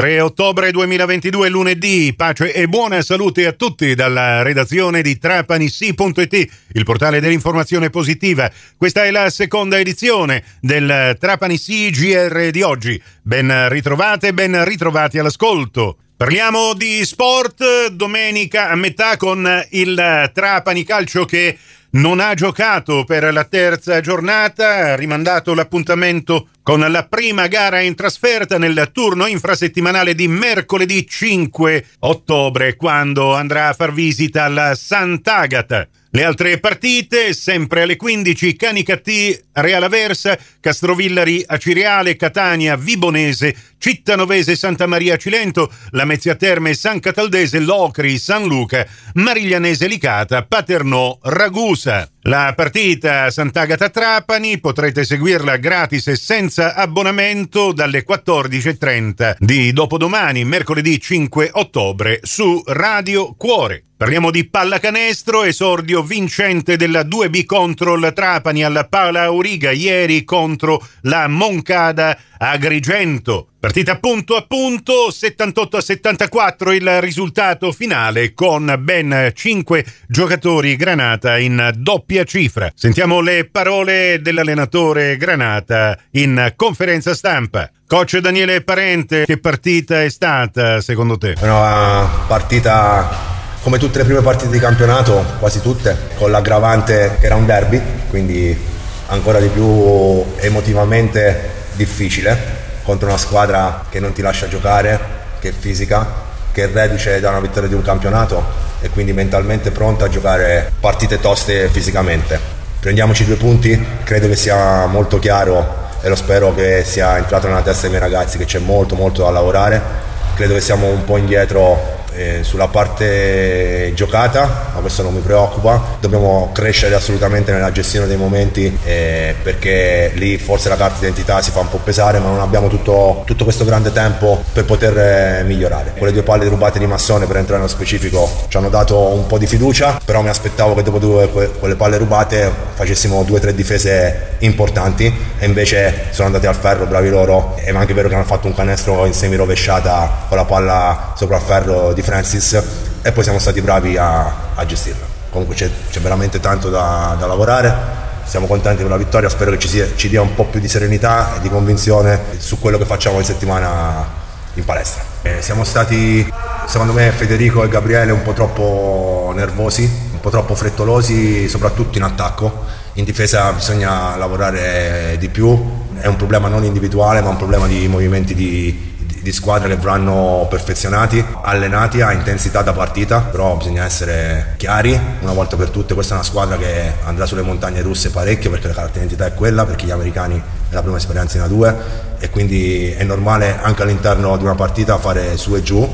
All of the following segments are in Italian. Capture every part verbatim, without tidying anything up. tre ottobre duemilaventidue, lunedì, pace e buona salute a tutti dalla redazione di Trapani Sì punto it, il portale dell'informazione positiva. Questa è la seconda edizione del TrapaniSìGR di oggi. Ben ritrovate, ben ritrovati all'ascolto. Parliamo di sport domenica a metà con il Trapani Calcio che non ha giocato per la terza giornata, ha rimandato l'appuntamento con la prima gara in trasferta nel turno infrasettimanale di mercoledì cinque ottobre, quando andrà a far visita alla Sant'Agata. Le altre partite, sempre alle quindici, Canicattì, Real Aversa, Castrovillari, Acireale, Catania, Vibonese, Cittanovese, Santa Maria, Cilento, Lamezia Terme, San Cataldese, Locri, San Luca, Mariglianese, Licata, Paternò, Ragusa. La partita Sant'Agata-Trapani potrete seguirla gratis e senza abbonamento dalle quattordici e trenta di dopodomani, mercoledì cinque ottobre, su Radio Cuore. Parliamo di pallacanestro, esordio vincente della due B contro la Trapani alla Pala Auriga ieri contro la Moncada Agrigento. Partita punto a punto, settantotto a settantaquattro il risultato finale con ben cinque giocatori Granata in doppia cifra. Sentiamo le parole dell'allenatore Granata in conferenza stampa. Coach Daniele Parente, che partita è stata secondo te? Una partita come tutte le prime partite di campionato, quasi tutte, con l'aggravante che era un derby, quindi ancora di più emotivamente difficile, contro una squadra che non ti lascia giocare, che è fisica, che è reduce da una vittoria di un campionato e quindi mentalmente pronta a giocare partite toste fisicamente. Prendiamoci due punti, credo che sia molto chiaro e lo spero che sia entrato nella testa dei miei ragazzi che c'è molto molto da lavorare. Credo che siamo un po' indietro eh, sulla parte giocata, ma questo non mi preoccupa. Dobbiamo crescere assolutamente nella gestione dei momenti eh, perché lì forse la carta d'identità si fa un po' pesare, ma non abbiamo tutto, tutto questo grande tempo per poter eh, migliorare. Quelle due palle rubate di Massone, per entrare nello specifico, ci hanno dato un po' di fiducia, però mi aspettavo che dopo due, que- quelle palle rubate facessimo due o tre difese importanti e invece sono andati al ferro, bravi loro. È anche vero che hanno fatto un canestro in semi rovesciata con la palla sopra il ferro di Francis e poi siamo stati bravi a, a gestirla. Comunque c'è, c'è veramente tanto da, da lavorare. Siamo contenti per la vittoria, spero che ci, sia, ci dia un po' più di serenità e di convinzione su quello che facciamo in settimana in palestra. Eh, siamo stati, secondo me, Federico e Gabriele un po' troppo nervosi, un po' troppo frettolosi, soprattutto in attacco. In difesa bisogna lavorare di più, è un problema non individuale ma un problema di movimenti di di squadra che vanno perfezionati, allenati a intensità da partita, però bisogna essere chiari una volta per tutte. Questa è una squadra che andrà sulle montagne russe parecchio perché la carta d'identità è quella, perché gli americani è la prima esperienza in A due e quindi è normale anche all'interno di una partita fare su e giù.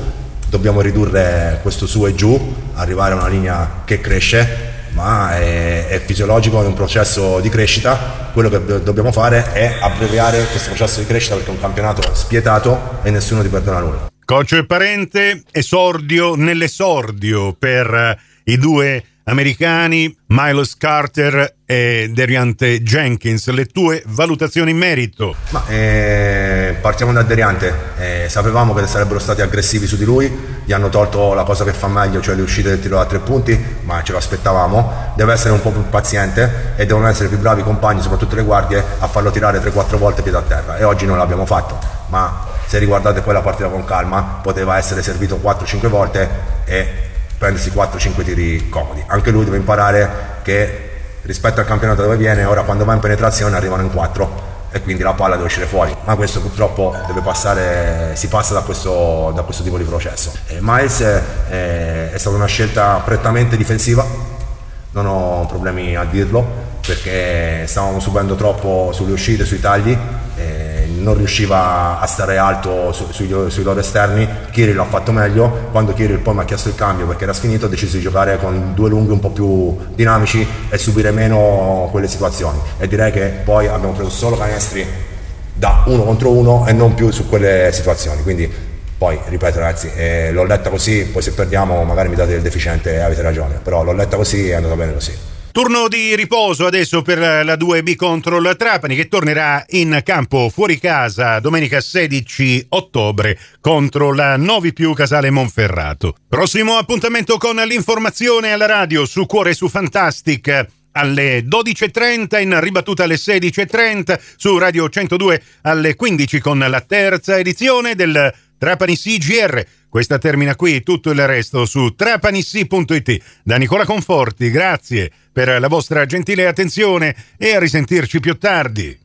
Dobbiamo ridurre questo su e giù, arrivare a una linea che cresce, ma è, è fisiologico, è un processo di crescita. Quello che do- dobbiamo fare è abbreviare questo processo di crescita perché è un campionato spietato e nessuno ti perdona nulla. Coach e Parente, esordio nell'esordio per i due americani Milos Carter e Deriante Jenkins. Le tue valutazioni in merito? Ma, eh, partiamo da Deriante. Eh, sapevamo che sarebbero stati aggressivi su di lui, gli hanno tolto la cosa che fa meglio, cioè le uscite del tiro da tre punti, ma ce lo aspettavamo. Deve essere un po' più paziente e devono essere più bravi i compagni, soprattutto le guardie, a farlo tirare tre quattro volte piede a terra, e oggi non l'abbiamo fatto. Ma se riguardate poi la partita con calma, poteva essere servito quattro cinque volte e prendersi quattro cinque tiri comodi. Anche lui deve imparare che rispetto al campionato dove viene, ora quando va in penetrazione arrivano in quattro e quindi la palla deve uscire fuori, ma questo purtroppo deve passare, si passa da questo, da questo tipo di processo. E Miles è, è stata una scelta prettamente difensiva, non ho problemi a dirlo, perché stavamo subendo troppo sulle uscite, sui tagli, e non riusciva a stare alto su, su, sui, sui loro esterni. Kirill ha fatto meglio. Quando Kirill poi mi ha chiesto il cambio perché era sfinito, ho deciso di giocare con due lunghi un po' più dinamici e subire meno quelle situazioni, e direi che poi abbiamo preso solo canestri da uno contro uno e non più su quelle situazioni. Quindi poi ripeto ragazzi, eh, l'ho letta così, poi se perdiamo magari mi date del deficiente e avete ragione, però l'ho letta così e è andata bene così. Turno di riposo adesso per la due B contro il Trapani, che tornerà in campo fuori casa domenica sedici ottobre contro la nove più Casale Monferrato. Prossimo appuntamento con l'informazione alla radio su Cuore e su Fantastic alle dodici e trenta, in ribattuta alle sedici e trenta su Radio centodue alle quindici con la terza edizione del TrapaniSìGR. Questa termina qui, tutto il resto su TrapaniSì punto it. Da Nicola Conforti, grazie per la vostra gentile attenzione e a risentirci più tardi.